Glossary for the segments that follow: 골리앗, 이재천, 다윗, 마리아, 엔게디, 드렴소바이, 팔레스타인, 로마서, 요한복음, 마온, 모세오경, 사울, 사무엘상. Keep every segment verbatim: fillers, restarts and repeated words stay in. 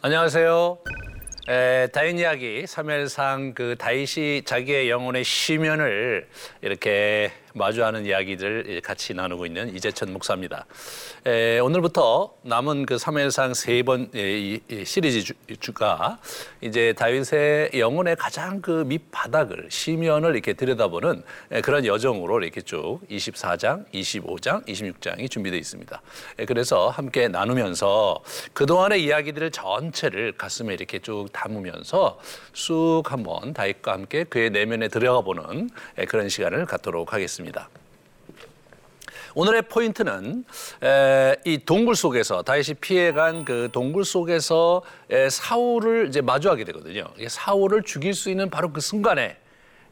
안녕하세요. 에, 다윗 이야기 사무엘상 그 다윗이 자기의 영혼의 시면을 이렇게 마주하는 이야기들 같이 나누고 있는 이재천 목사입니다. 에, 오늘부터 남은 그 사무엘상 세 번 시리즈가 이제 다윗의 영혼의 가장 그 밑바닥을 시면을 이렇게 들여다보는 에, 그런 여정으로 이렇게 쭉 이십사 장, 이십오 장, 이십육 장이 준비되어 있습니다. 에, 그래서 함께 나누면서 그동안의 이야기들을 전체를 가슴에 이렇게 쭉 담으면서 쑥 한번 다윗과 함께 그의 내면에 들여가보는 에, 그런 시간을 갖도록 하겠습니다. 오늘의 포인트는 에, 이 동굴 속에서 다윗이 피해간 그 동굴 속에서 에, 사울을 이제 마주하게 되거든요. 사울을 죽일 수 있는 바로 그 순간에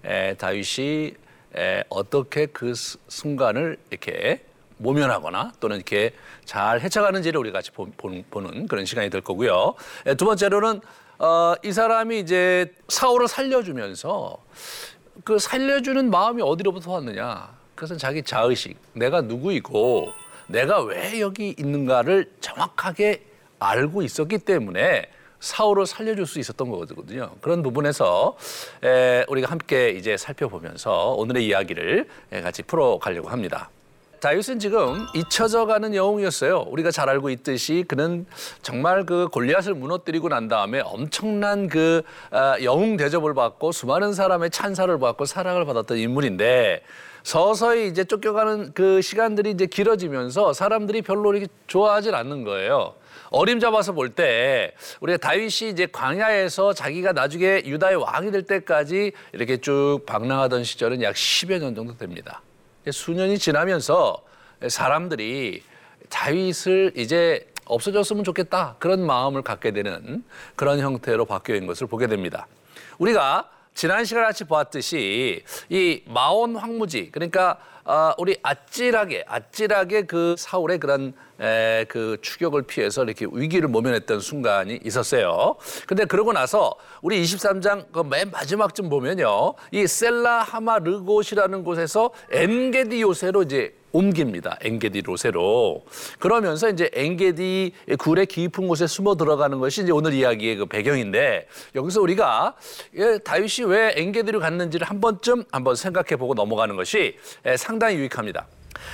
에, 다윗이 에, 어떻게 그 스, 순간을 이렇게 모면하거나 또는 이렇게 잘 헤쳐가는지를 우리 같이 보, 보는, 보는 그런 시간이 될 거고요. 에, 두 번째로는 어, 이 사람이 이제 사울을 살려주면서 그 살려주는 마음이 어디로부터 왔느냐? 그것은 자기 자의식, 내가 누구이고 내가 왜 여기 있는가를 정확하게 알고 있었기 때문에 사울을 살려줄 수 있었던 거거든요. 그런 부분에서 우리가 함께 이제 살펴보면서 오늘의 이야기를 같이 풀어가려고 합니다. 다윗은 지금 잊혀져가는 영웅이었어요. 우리가 잘 알고 있듯이 그는 정말 그 골리앗을 무너뜨리고 난 다음에 엄청난 그 영웅 대접을 받고 수많은 사람의 찬사를 받고 사랑을 받았던 인물인데 서서히 이제 쫓겨가는 그 시간들이 이제 길어지면서 사람들이 별로 이렇게 좋아하질 않는 거예요. 어림잡아서 볼 때 우리가 다윗이 이제 광야에서 자기가 나중에 유다의 왕이 될 때까지 이렇게 쭉 방랑하던 시절은 약 십여 년 정도 됩니다. 수년이 지나면서 사람들이 다윗을 이제 없어졌으면 좋겠다 그런 마음을 갖게 되는 그런 형태로 바뀌어 있는 것을 보게 됩니다. 우리가 지난 시간에 같이 보았듯이 이 마온 황무지, 그러니까 우리 아찔하게 아찔하게 그 사울의 그런 에, 그 추격을 피해서 이렇게 위기를 모면했던 순간이 있었어요. 근데 그러고 나서 우리 이십삼 장 그 맨 마지막쯤 보면요, 이 셀라하마르곳이라는 곳에서 엔게디 요새로 이제 옮깁니다. 엔게디 요새로. 그러면서 이제 엔게디 굴의 깊은 곳에 숨어 들어가는 것이 이제 오늘 이야기의 그 배경인데, 여기서 우리가 다윗이 왜 엔게디로 갔는지를 한 번쯤 한번 생각해 보고 넘어가는 것이 상당히 유익합니다.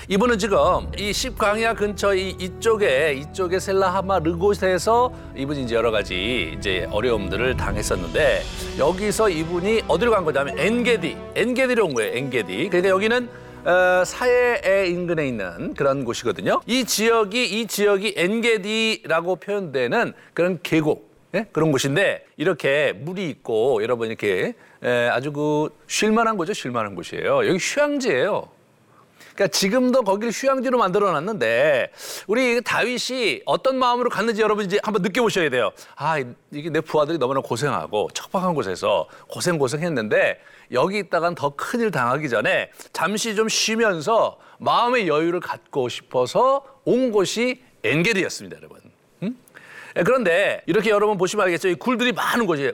이분은 지금 이 십광야 근처 이 이쪽에 이쪽에 셀라하마르곳에서 이분이 이제 여러 가지 이제 어려움들을 당했었는데, 여기서 이분이 어디로 간 거냐면 엔게디, 엔게디로 온 거예요. 엔게디. 그러니까 여기는 어, 사해의 인근에 있는 그런 곳이거든요. 이 지역이 이 지역이 엔게디라고 표현되는 그런 계곡, 예? 그런 곳인데 이렇게 물이 있고 여러분 이렇게 예, 아주 그 쉴만한 곳이죠. 쉴만한 곳이에요. 여기 휴양지예요. 그러니까 지금도 거기를 휴양지로 만들어놨는데 우리 다윗이 어떤 마음으로 갔는지 여러분 이제 한번 느껴보셔야 돼요. 아, 이게 내 부하들이 너무나 고생하고 척박한 곳에서 고생 고생했는데 여기 있다간 더 큰일 당하기 전에 잠시 좀 쉬면서 마음의 여유를 갖고 싶어서 온 곳이 엔게디였습니다, 여러분. 음? 그런데 이렇게 여러분 보시면 알겠죠. 이 굴들이 많은 곳이에요.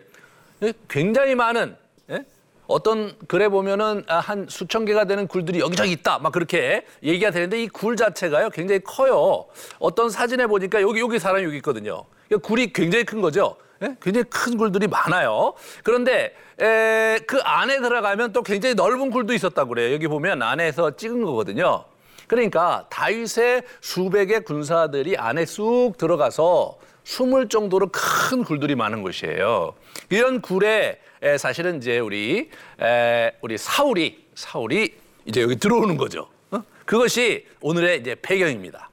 굉장히 많은. 예? 어떤 글에 보면은 한 수천 개가 되는 굴들이 여기저기 있다 막 그렇게 얘기가 되는데, 이 굴 자체가요 굉장히 커요. 어떤 사진에 보니까 여기 여기 사람이 여기 있거든요. 그러니까 굴이 굉장히 큰 거죠. 예? 굉장히 큰 굴들이 많아요. 그런데 에, 그 안에 들어가면 또 굉장히 넓은 굴도 있었다고 그래요. 여기 보면 안에서 찍은 거거든요. 그러니까 다윗의 수백의 군사들이 안에 쑥 들어가서 숨을 정도로 큰 굴들이 많은 곳이에요. 이런 굴에 에, 사실은 이제 우리 에, 우리 사울이 사울이 이제 여기 들어오는 거죠. 어? 그것이 오늘의 이제 배경입니다.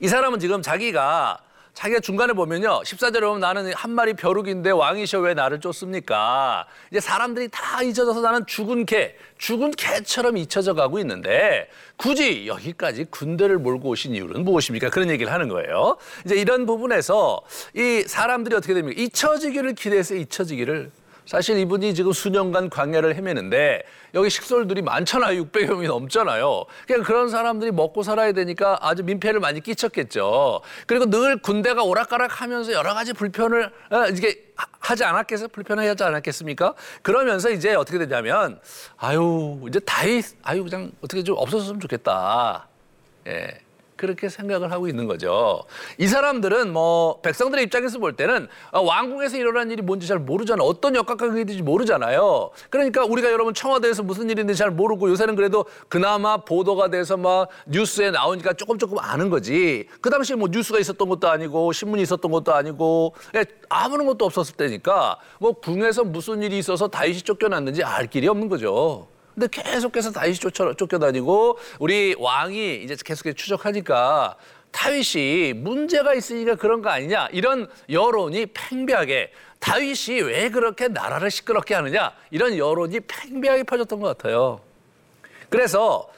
이 사람은 지금 자기가 자기가 중간에 보면요, 십사 절에 보면 나는 한 마리 벼룩인데 왕이셔 왜 나를 쫓습니까? 이제 사람들이 다 잊어져서 나는 죽은 개, 죽은 개처럼 잊혀져 가고 있는데 굳이 여기까지 군대를 몰고 오신 이유는 무엇입니까? 그런 얘기를 하는 거예요. 이제 이런 부분에서 이 사람들이 어떻게 됩니까? 잊혀지기를 기대해서 잊혀지기를. 사실 이분이 지금 수년간 광야를 헤매는데 여기 식솔들이 많잖아요. 육백여 명이 넘잖아요. 그러니까 그런 사람들이 먹고 살아야 되니까 아주 민폐를 많이 끼쳤겠죠. 그리고 늘 군대가 오락가락하면서 여러 가지 불편을 이게 하지 않았겠어요? 불편하지 않았겠습니까? 그러면서 이제 어떻게 되냐면 아유 이제 다윗 아유 그냥 어떻게 좀 없었으면 좋겠다. 예, 그렇게 생각을 하고 있는 거죠. 이 사람들은 뭐 백성들의 입장에서 볼 때는 왕궁에서 일어난 일이 뭔지 잘 모르잖아요. 어떤 역학각이 있는지 모르잖아요. 그러니까 우리가 여러분 청와대에서 무슨 일이 있는지 잘 모르고 요새는 그래도 그나마 보도가 돼서 막 뉴스에 나오니까 조금 조금 아는 거지. 그 당시에 뭐 뉴스가 있었던 것도 아니고 신문이 있었던 것도 아니고 아무런 것도 없었을 때니까 뭐 궁에서 무슨 일이 있어서 다윗이 쫓겨났는지 알 길이 없는 거죠. 근데 계속해서 다윗이 쫓아, 쫓겨다니고 우리 왕이 이제 계속해서 추적하니까 다윗이 문제가 있으니까 그런 거 아니냐, 이런 여론이 팽배하게, 다윗이 왜 그렇게 나라를 시끄럽게 하느냐, 이런 여론이 팽배하게 퍼졌던 것 같아요. 그래서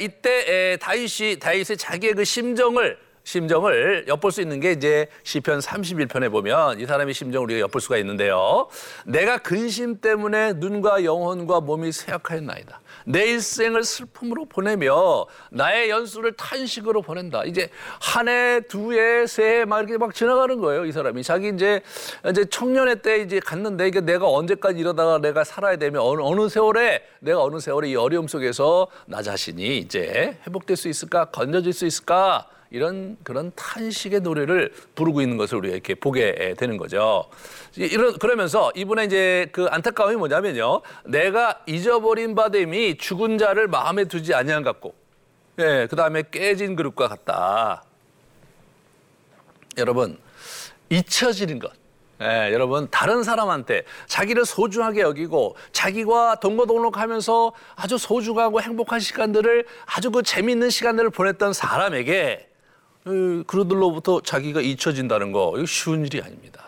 이때 다윗이 다윗의 자기의 그 심정을 심정을 엿볼 수 있는 게 이제 시편 삼십일 편에 보면 이 사람의 심정을 우리가 엿볼 수가 있는데요. 내가 근심 때문에 눈과 영혼과 몸이 쇠약하였나이다. 내 일생을 슬픔으로 보내며 나의 연수를 탄식으로 보낸다. 이제 한 해, 두 해, 세 해 막 이렇게 막 지나가는 거예요. 이 사람이 자기 이제 이제 청년회 때 이제 갔는데 이게 내가 언제까지 이러다가 내가 살아야 되며 어느, 어느 세월에 내가 어느 세월에 이 어려움 속에서 나 자신이 이제 회복될 수 있을까, 건져질 수 있을까, 이런 그런 탄식의 노래를 부르고 있는 것을 우리가 이렇게 보게 되는 거죠. 이런 그러면서 이분의 이제 그 안타까움이 뭐냐면요, 내가 잊어버린 바 됨이 죽은 자를 마음에 두지 아니한 같고, 예, 그 다음에 깨진 그릇과 같다. 여러분, 잊혀지는 것. 예, 여러분, 다른 사람한테 자기를 소중하게 여기고 자기와 동거동록하면서 아주 소중하고 행복한 시간들을, 아주 그 재미있는 시간들을 보냈던 사람에게 그들로부터 자기가 잊혀진다는 거, 이거 쉬운 일이 아닙니다.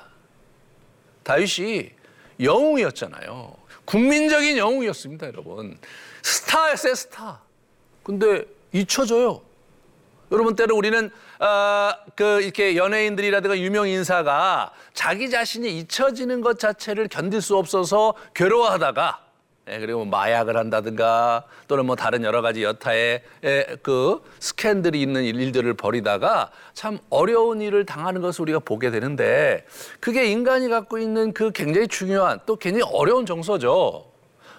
다윗이 영웅이었잖아요. 국민적인 영웅이었습니다, 여러분. 스타였어요, 스타. 근데 잊혀져요. 여러분, 때로 우리는 어, 그 이렇게 연예인들이라든가 유명 인사가 자기 자신이 잊혀지는 것 자체를 견딜 수 없어서 괴로워하다가, 예, 그리고 마약을 한다든가 또는 뭐 다른 여러 가지 여타의 예, 그 스캔들이 있는 일들을 벌이다가 참 어려운 일을 당하는 것을 우리가 보게 되는데, 그게 인간이 갖고 있는 그 굉장히 중요한, 또 굉장히 어려운 정서죠.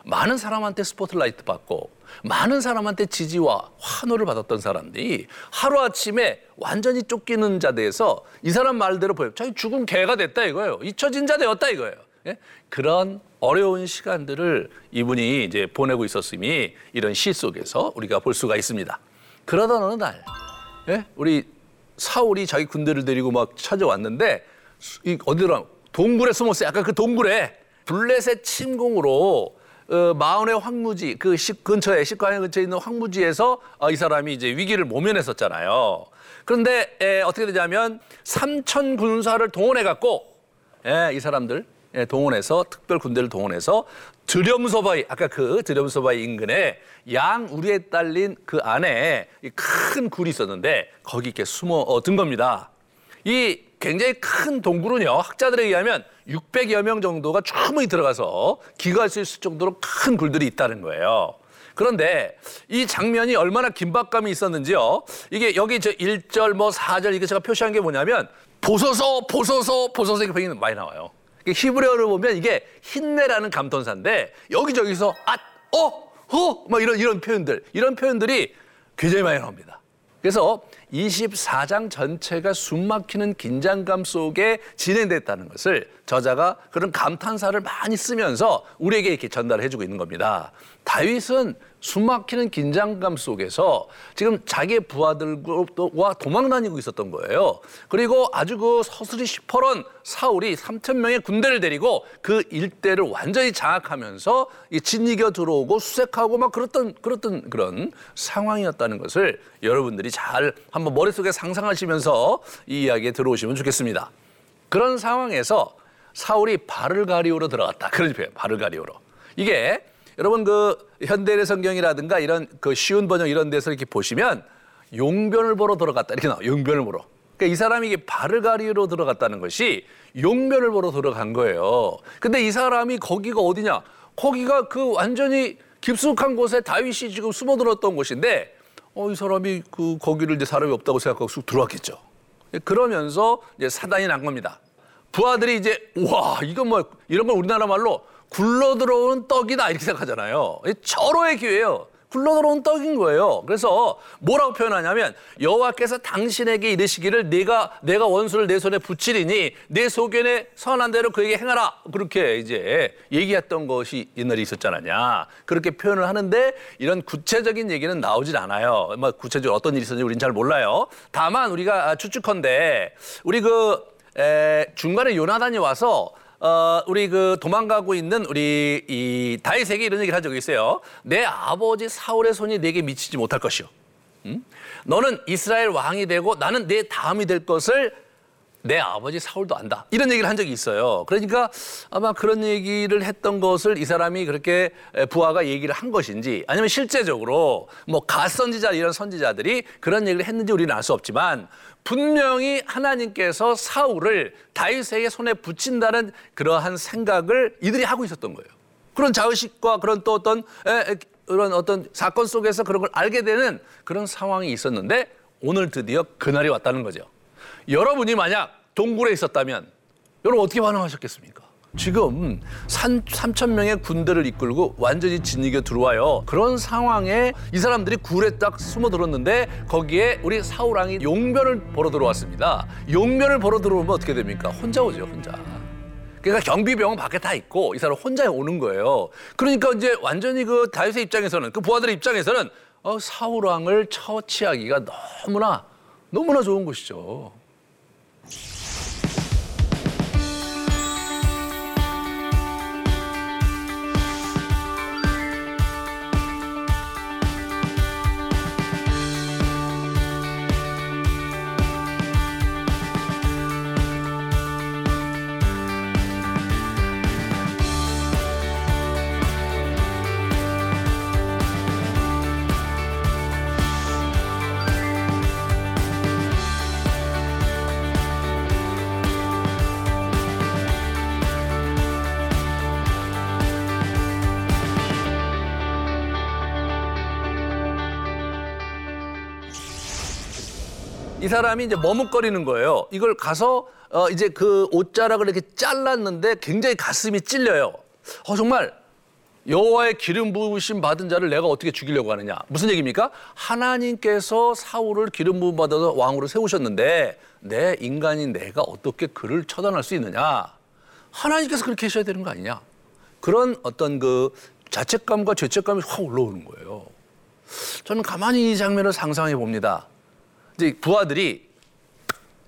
많은 사람한테 스포트라이트 받고 많은 사람한테 지지와 환호를 받았던 사람들이 하루아침에 완전히 쫓기는 자대에서 이 사람 말대로 보여 자기 죽은 개가 됐다 이거예요. 잊혀진 자 되었다 이거예요. 예? 그런 어려운 시간들을 이분이 이제 보내고 있었음이 이런 시 속에서 우리가 볼 수가 있습니다. 그러던 어느 날, 예? 우리 사울이 자기 군대를 데리고 막 찾아왔는데, 이 어디로 동굴에 숨었어요. 약간 그 동굴에 블레셋 침공으로 어, 마온의 황무지, 그 식 근처에, 식관의 근처에 있는 황무지에서 어, 이 사람이 이제 위기를 모면했었잖아요. 그런데 에, 어떻게 되냐면 삼천 군사를 동원해 갖고, 예, 이 사람들 예, 동원해서 특별 군대를 동원해서 드렴소바이, 아까 그 드렴소바이 인근에 양 우리에 딸린 그 안에 큰 굴이 있었는데 거기 이렇게 숨어 어, 든 겁니다. 이 굉장히 큰 동굴은요, 학자들에 의하면 육백여 명 정도가 충분히 들어가서 기거할 수 있을 정도로 큰 굴들이 있다는 거예요. 그런데 이 장면이 얼마나 긴박감이 있었는지요. 이게 여기 저 일 절 뭐 사 절 이게 제가 표시한 게 뭐냐면 보소서 보소서 보소서 이렇게 많이 나와요. 히브리어를 보면 이게 힌내라는 감탄사인데 여기저기서 앗, 어, 어, 막 이런 이런 표현들, 이런 표현들이 굉장히 많이 나옵니다. 그래서 이십사 장 전체가 숨막히는 긴장감 속에 진행됐다는 것을 저자가 그런 감탄사를 많이 쓰면서 우리에게 이렇게 전달해 주고 있는 겁니다. 다윗은 숨막히는 긴장감 속에서 지금 자기의 부하들과 도망다니고 있었던 거예요. 그리고 아주 그 서슬이 시퍼런 사울이 삼천 명의 군대를 데리고 그 일대를 완전히 장악하면서 진이겨 들어오고 수색하고 막 그랬던, 그랬던 그런 상황이었다는 것을 여러분들이 잘 한번 머릿속에 상상하시면서 이 이야기에 들어오시면 좋겠습니다. 그런 상황에서 사울이 바를가리오로 들어갔다. 그런 표현, 바를가리오로. 이게 여러분 그 현대인의 성경이라든가 이런 그 쉬운 번역 이런 데서 이렇게 보시면 용변을 보러 들어갔다 이렇게 나와요. 용변을 보러. 그러니까 이 사람이 이게 바르가리로 들어갔다는 것이 용변을 보러 들어간 거예요. 근데 이 사람이 거기가 어디냐? 거기가 그 완전히 깊숙한 곳에 다윗이 지금 숨어들었던 곳인데, 어, 이 사람이 그 거기를 이제 사람이 없다고 생각하고 쑥 들어왔겠죠. 그러면서 이제 사단이 난 겁니다. 부하들이 이제 와 이건 뭐 이런 걸 우리나라 말로 굴러 들어오는 떡이다 이렇게 생각하잖아요. 절호의 기회예요. 굴러들어온 떡인 거예요. 그래서 뭐라고 표현하냐면 여호와께서 당신에게 이르시기를 내가 내가 원수를 내 손에 붙이리니 내 소견에 선한 대로 그에게 행하라. 그렇게 이제 얘기했던 것이 이날이 있었지 않았냐. 그렇게 표현을 하는데 이런 구체적인 얘기는 나오질 않아요. 막 구체적으로 어떤 일이 있었는지 우리는 잘 몰라요. 다만 우리가 추측컨대 우리 그 에, 중간에 요나단이 와서 어, 우리 그 도망가고 있는 우리 이 다윗에게 이런 얘기를 한 적이 있어요. 내 아버지 사울의 손이 내게 미치지 못할 것이요. 응? 너는 이스라엘 왕이 되고 나는 내 다음이 될 것을 내 아버지 사울도 안다. 이런 얘기를 한 적이 있어요. 그러니까 아마 그런 얘기를 했던 것을 이 사람이 그렇게 부하가 얘기를 한 것인지 아니면 실제적으로 뭐 갓 선지자 이런 선지자들이 그런 얘기를 했는지 우리는 알 수 없지만 분명히 하나님께서 사울을 다윗의 손에 붙인다는 그러한 생각을 이들이 하고 있었던 거예요. 그런 자의식과 그런 또 어떤 에, 에, 그런 어떤 사건 속에서 그런 걸 알게 되는 그런 상황이 있었는데 오늘 드디어 그날이 왔다는 거죠. 여러분이 만약 동굴에 있었다면 여러분 어떻게 반응하셨겠습니까? 지금 삼천 명의 군대를 이끌고 완전히 진이겨 들어와요. 그런 상황에 이 사람들이 굴에 딱 숨어들었는데 거기에 우리 사울왕이 용변을 보러 들어왔습니다. 용변을 보러 들어오면 어떻게 됩니까? 혼자 오죠, 혼자. 그러니까 경비병은 밖에 다 있고 이 사람 혼자 오는 거예요. 그러니까 이제 완전히 그 다윗의 입장에서는 그 부하들의 입장에서는 어, 사울왕을 처치하기가 너무나 너무나 좋은 곳이죠. 이 사람이 이제 머뭇거리는 거예요. 이걸 가서 어 이제 그 옷자락을 이렇게 잘랐는데 굉장히 가슴이 찔려요. 어 정말 여호와의 기름 부으심 받은 자를 내가 어떻게 죽이려고 하느냐. 무슨 얘기입니까? 하나님께서 사울을 기름 부음 받아서 왕으로 세우셨는데 내 인간인 내가 어떻게 그를 처단할 수 있느냐. 하나님께서 그렇게 하셔야 되는 거 아니냐. 그런 어떤 그 자책감과 죄책감이 확 올라오는 거예요. 저는 가만히 이 장면을 상상해 봅니다. 이제 부하들이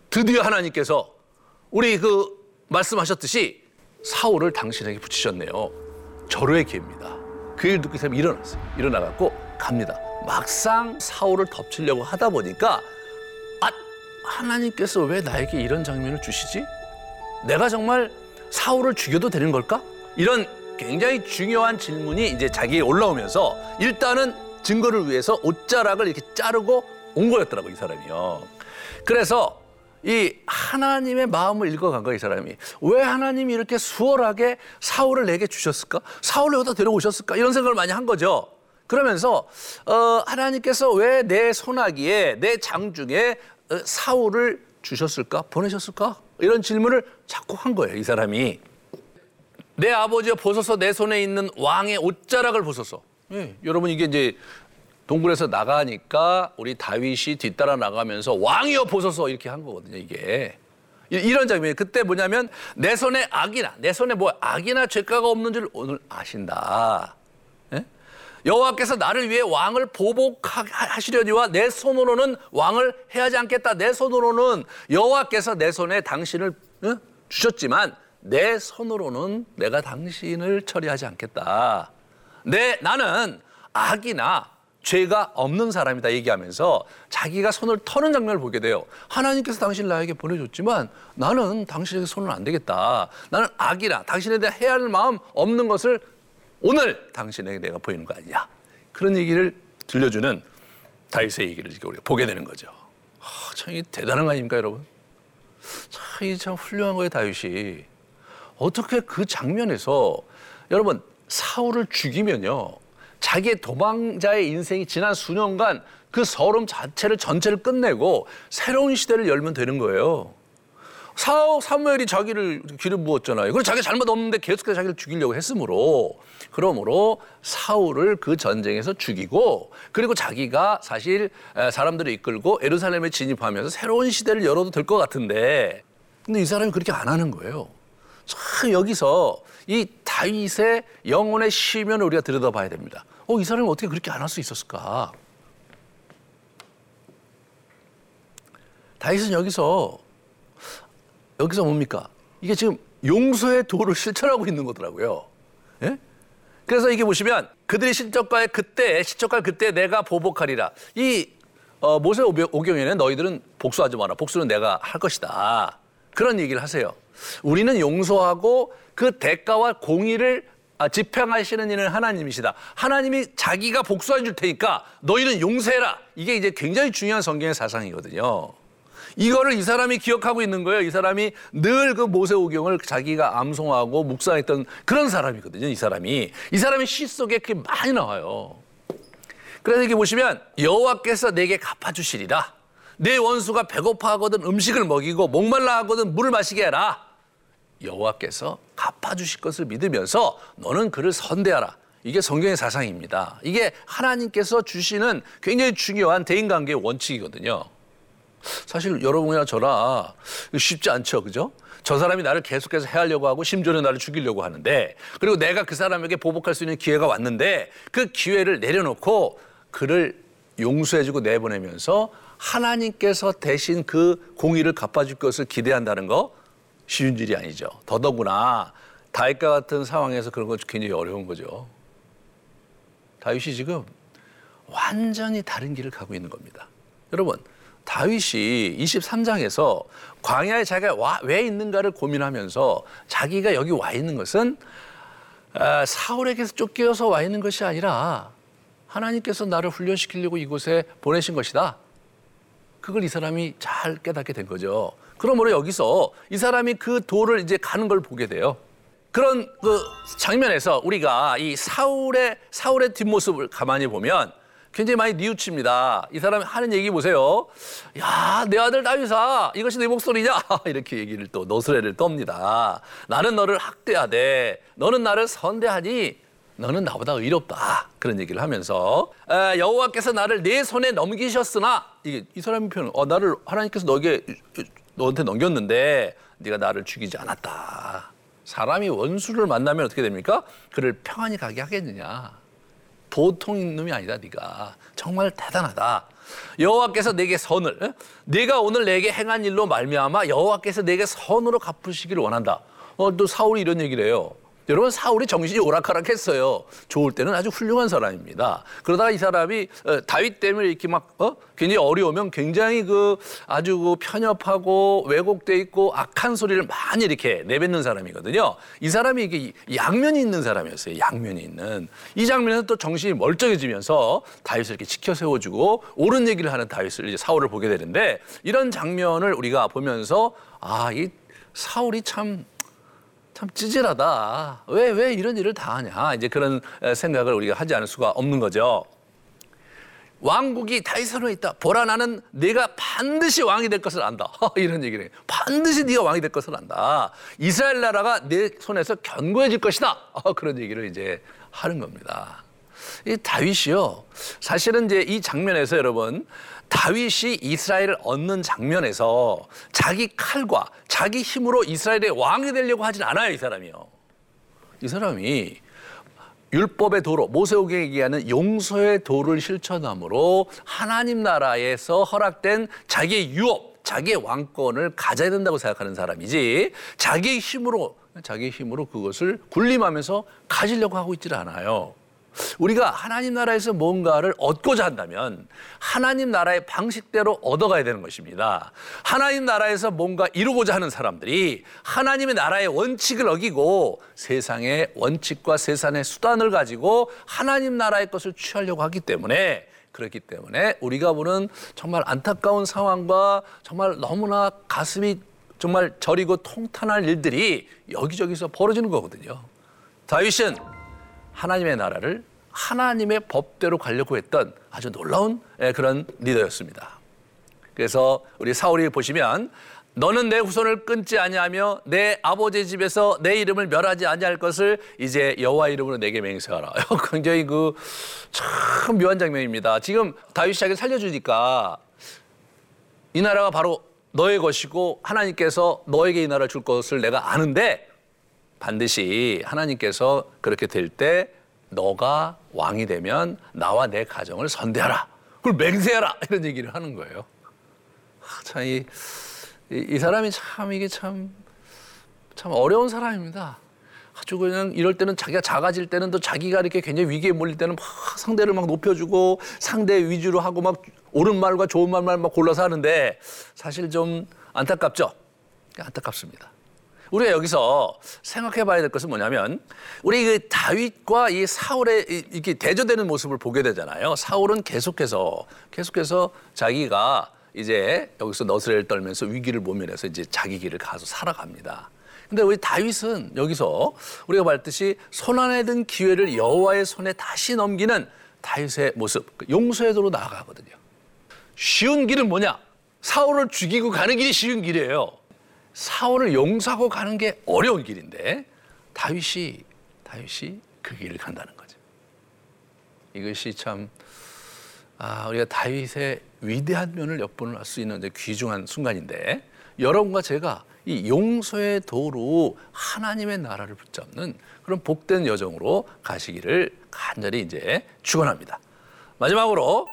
드디어 하나님께서 우리 그 말씀하셨듯이 사울을 당신에게 붙이셨네요. 절호의 기회입니다. 그 일 듣고 이 사람이 일어났어요. 일어나갖고 갑니다. 막상 사울을 덮치려고 하다 보니까 아, 하나님께서 왜 나에게 이런 장면을 주시지? 내가 정말 사울을 죽여도 되는 걸까? 이런 굉장히 중요한 질문이 이제 자기에 올라오면서 일단은 증거를 위해서 옷자락을 이렇게 자르고 온 거였더라고, 이 사람이요. 그래서 이 하나님의 마음을 읽어간 거야, 이 사람이. 왜 하나님이 이렇게 수월하게 사울을 내게 주셨을까? 사울을 여기다 데려오셨을까? 이런 생각을 많이 한 거죠. 그러면서 어, 하나님께서 왜 내 손아귀에, 내 장중에 사울을 주셨을까? 보내셨을까? 이런 질문을 자꾸 한 거예요, 이 사람이. 내 아버지여 보소서, 내 손에 있는 왕의 옷자락을 보소서. 예, 여러분 이게 이제 동굴에서 나가니까 우리 다윗이 뒤따라 나가면서 왕이여 보소서 이렇게 한 거거든요, 이게. 이런 장면이 그때 뭐냐면 내 손에 악이나 내 손에 뭐 악이나 죄가가 없는 줄 오늘 아신다. 예? 여호와께서 나를 위해 왕을 보복하시려니와 내 손으로는 왕을 해하지 않겠다. 내 손으로는 여호와께서 내 손에 당신을 예? 주셨지만 내 손으로는 내가 당신을 처리하지 않겠다. 내 나는 악이나 죄가 없는 사람이다 얘기하면서 자기가 손을 터는 장면을 보게 돼요. 하나님께서 당신을 나에게 보내줬지만 나는 당신에게 손은 안 되겠다. 나는 악이라 당신에 대해 해야 할 마음 없는 것을 오늘 당신에게 내가 보이는 거 아니냐. 그런 얘기를 들려주는 다윗의 얘기를 우리가 보게 되는 거죠. 아, 참 이게 대단한 거 아닙니까, 여러분? 참 이게 참 훌륭한 거예요, 다윗이. 어떻게 그 장면에서 여러분 사울을 죽이면요. 자기의 도망자의 인생이 지난 수년간 그 서름 자체를 전체를 끝내고 새로운 시대를 열면 되는 거예요. 사울, 사무엘이 자기를 기름 부었잖아요. 그리고 자기 잘못 없는데 계속해서 자기를 죽이려고 했으므로, 그러므로 사울을 그 전쟁에서 죽이고, 그리고 자기가 사실 사람들을 이끌고 예루살렘에 진입하면서 새로운 시대를 열어도 될 것 같은데, 근데 이 사람이 그렇게 안 하는 거예요. 참 여기서 이 다윗의 영혼의 시면을 우리가 들여다봐야 됩니다. 어, 이 사람이 어떻게 그렇게 안 할 수 있었을까? 다윗은 여기서 여기서 뭡니까? 이게 지금 용서의 도를 실천하고 있는 거더라고요. 예? 그래서 이게 보시면 그들이 실족할 그때 실족할 그때 내가 보복하리라. 이 어, 모세오경에는 너희들은 복수하지 마라. 복수는 내가 할 것이다. 그런 얘기를 하세요. 우리는 용서하고 그 대가와 공의를 아, 집행하시는 이는 하나님이시다. 하나님이 자기가 복수해 줄 테니까 너희는 용서해라. 이게 이제 굉장히 중요한 성경의 사상이거든요. 이거를 이 사람이 기억하고 있는 거예요. 이 사람이 늘 그 모세오경을 자기가 암송하고 묵상했던 그런 사람이거든요. 이 사람이 이 사람의 시 속에 그게 많이 나와요. 그래서 이렇게 보시면 여호와께서 내게 갚아주시리라. 내 원수가 배고파하거든 음식을 먹이고 목말라하거든 물을 마시게 해라. 여호와께서 갚아주실 것을 믿으면서 너는 그를 선대하라. 이게 성경의 사상입니다. 이게 하나님께서 주시는 굉장히 중요한 대인관계의 원칙이거든요. 사실 여러분이나 저나 쉽지 않죠, 그죠? 저 사람이 나를 계속해서 해하려고 하고 심지어는 나를 죽이려고 하는데, 그리고 내가 그 사람에게 보복할 수 있는 기회가 왔는데 그 기회를 내려놓고 그를 용서해주고 내보내면서 하나님께서 대신 그 공의를 갚아줄 것을 기대한다는 거 쉬운 일이 아니죠. 더더구나 다윗과 같은 상황에서 그런 건 굉장히 어려운 거죠. 다윗이 지금 완전히 다른 길을 가고 있는 겁니다. 여러분, 다윗이 이십삼 장에서 광야에 자기가 와, 왜 있는가를 고민하면서 자기가 여기 와 있는 것은 사울에게서 쫓겨서 와 있는 것이 아니라 하나님께서 나를 훈련시키려고 이곳에 보내신 것이다. 그걸 이 사람이 잘 깨닫게 된 거죠. 그러므로 여기서 이 사람이 그 도를 이제 가는 걸 보게 돼요. 그런 그 장면에서 우리가 이 사울의, 사울의 뒷모습을 가만히 보면 굉장히 많이 뉘우칩니다. 이 사람이 하는 얘기 보세요. 야, 내 아들 다윗아, 이것이 내 목소리냐? 이렇게 얘기를 또 노스레를 떱니다. 나는 너를 학대하되 너는 나를 선대하니 너는 나보다 의롭다. 그런 얘기를 하면서 에, 여호와께서 나를 내 손에 넘기셨으나, 이게 이 사람의 표현은 어, 나를 하나님께서 너에게 너한테 넘겼는데 네가 나를 죽이지 않았다. 사람이 원수를 만나면 어떻게 됩니까? 그를 평안히 가게 하겠느냐? 보통 놈이 아니다. 네가 정말 대단하다. 여호와께서 내게 선을, 네가 오늘 내게 행한 일로 말미암아 여호와께서 내게 선으로 갚으시기를 원한다. 어, 또 사울이 이런 얘기를 해요. 여러분, 사울이 정신이 오락가락했어요. 좋을 때는 아주 훌륭한 사람입니다. 그러다가 이 사람이 다윗 때문에 이렇게 막 어? 굉장히 어려우면 굉장히 그 아주 그 편협하고 왜곡돼 있고 악한 소리를 많이 이렇게 내뱉는 사람이거든요. 이 사람이 이게 양면이 있는 사람이었어요. 양면이 있는 이 장면에서 또 정신이 멀쩡해지면서 다윗을 이렇게 지켜 세워주고 옳은 얘기를 하는 다윗을 이제 사울을 보게 되는데, 이런 장면을 우리가 보면서 아, 이 사울이 참. 참 찌질하다. 왜, 왜 이런 일을 다 하냐. 이제 그런 생각을 우리가 하지 않을 수가 없는 거죠. 왕국이 다윗 손에 있다. 보라, 나는 네가 반드시 왕이 될 것을 안다. 이런 얘기를 해요. 반드시 네가 왕이 될 것을 안다. 이스라엘 나라가 내 손에서 견고해질 것이다. 그런 얘기를 이제 하는 겁니다. 이 다윗이요. 사실은 이제 이 장면에서 여러분, 다윗이 이스라엘을 얻는 장면에서 자기 칼과 자기 힘으로 이스라엘의 왕이 되려고 하진 않아요, 이 사람이요. 이 사람이 율법의 도로, 모세오경에 얘기하는 용서의 도를 실천함으로 하나님 나라에서 허락된 자기의 유업, 자기의 왕권을 가져야 된다고 생각하는 사람이지, 자기의 힘으로, 자기의 힘으로 그것을 군림하면서 가지려고 하고 있지 않아요. 우리가 하나님 나라에서 뭔가를 얻고자 한다면 하나님 나라의 방식대로 얻어가야 되는 것입니다. 하나님 나라에서 뭔가 이루고자 하는 사람들이 하나님의 나라의 원칙을 어기고 세상의 원칙과 세상의 수단을 가지고 하나님 나라의 것을 취하려고 하기 때문에, 그렇기 때문에 우리가 보는 정말 안타까운 상황과 정말 너무나 가슴이 정말 저리고 통탄할 일들이 여기저기서 벌어지는 거거든요. 다윗은 하나님의 나라를 하나님의 법대로 가려고 했던 아주 놀라운 그런 리더였습니다. 그래서 우리 사울이 보시면 너는 내 후손을 끊지 아니하며 내 아버지 집에서 내 이름을 멸하지 아니할 것을 이제 여호와 이름으로 내게 맹세하라. 굉장히 그 참 묘한 장면입니다. 지금 다윗이 자기를 살려주니까 이 나라가 바로 너의 것이고 하나님께서 너에게 이 나라를 줄 것을 내가 아는데 반드시 하나님께서 그렇게 될 때 너가 왕이 되면 나와 내 가정을 선대하라. 그걸 맹세하라. 이런 얘기를 하는 거예요. 아, 참 이... 이 사람이 참 이게 참, 참 어려운 사람입니다. 아주 그냥 이럴 때는 자기가 작아질 때는 또 자기가 이렇게 굉장히 위기에 몰릴 때는 막 상대를 막 높여주고 상대 위주로 하고 막 옳은 말과 좋은 말만 막 골라서 하는데 사실 좀 안타깝죠? 안타깝습니다. 우리가 여기서 생각해 봐야 될 것은 뭐냐면 우리 그 다윗과 이 사울의 이렇게 대조되는 모습을 보게 되잖아요. 사울은 계속해서, 계속해서 자기가 이제 여기서 너스레를 떨면서 위기를 모면해서 이제 자기 길을 가서 살아갑니다. 근데 우리 다윗은 여기서 우리가 봤듯이 손안에 든 기회를 여호와의 손에 다시 넘기는 다윗의 모습, 용서의 도로 나아가거든요. 쉬운 길은 뭐냐? 사울을 죽이고 가는 길이 쉬운 길이에요. 사울을 용서하고 가는 게 어려운 길인데 다윗이, 다윗이 그 길을 간다는 거죠. 이것이 참 아, 우리가 다윗의 위대한 면을 엿볼 수 있는 귀중한 순간인데 여러분과 제가 이 용서의 도로 하나님의 나라를 붙잡는 그런 복된 여정으로 가시기를 간절히 이제 축원합니다. 마지막으로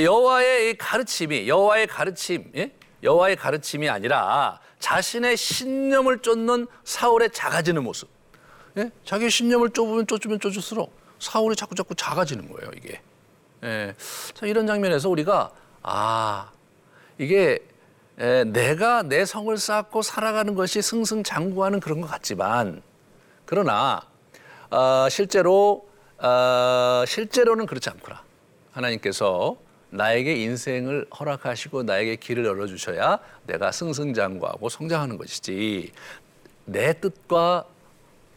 여호와의 가르침이 여호와의 가르침, 예? 여호와의 가르침이 아니라 자신의 신념을 쫓는 사울의 작아지는 모습. 예? 자기 신념을 쫓으면 쫓으면 쫓을수록 사울이 자꾸 자꾸 작아지는 거예요, 이게. 예, 자, 이런 장면에서 우리가 아 이게 에, 내가 내 성을 쌓고 살아가는 것이 승승장구하는 그런 것 같지만 그러나 어, 실제로 어, 실제로는 그렇지 않구나. 하나님께서 나에게 인생을 허락하시고 나에게 길을 열어주셔야 내가 승승장구하고 성장하는 것이지 내 뜻과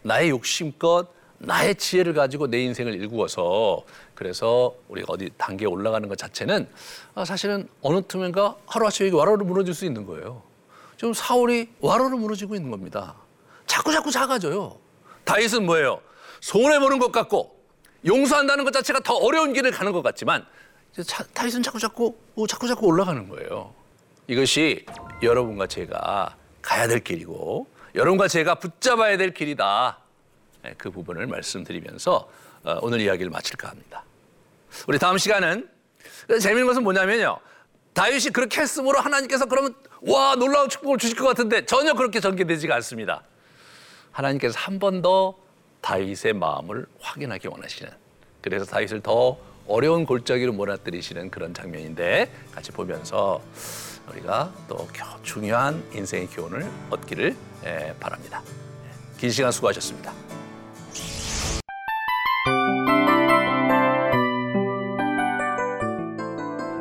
나의 욕심껏 나의 지혜를 가지고 내 인생을 일구어서 그래서 우리가 어디 단계에 올라가는 것 자체는 사실은 어느 틈인가 하루아침에 이게 와로로 무너질 수 있는 거예요. 지금 사울이 와로로 무너지고 있는 겁니다. 자꾸 자꾸 작아져요. 다윗은 뭐예요? 손해보는 것 같고 용서한다는 것 자체가 더 어려운 길을 가는 것 같지만 다윗은 자꾸 자꾸 자꾸 자꾸 올라가는 거예요. 이것이 여러분과 제가 가야 될 길이고 여러분과 제가 붙잡아야 될 길이다. 그 부분을 말씀드리면서 오늘 이야기를 마칠까 합니다. 우리 다음 시간은 재미있는 것은 뭐냐면요. 다윗이 그렇게 했으므로 하나님께서 그러면 와 놀라운 축복을 주실 것 같은데 전혀 그렇게 전개되지가 않습니다. 하나님께서 한 번 더 다윗의 마음을 확인하기 원하시는 그래서 다윗을 더 어려운 골짜기로 몰아뜨리시는 그런 장면인데 같이 보면서 우리가 또 중요한 인생의 교훈을 얻기를 바랍니다. 긴 시간 수고하셨습니다.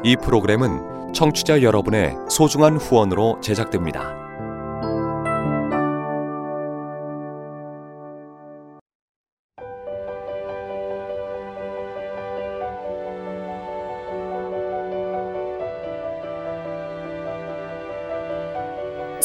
이 프로그램은 청취자 여러분의 소중한 후원으로 제작됩니다.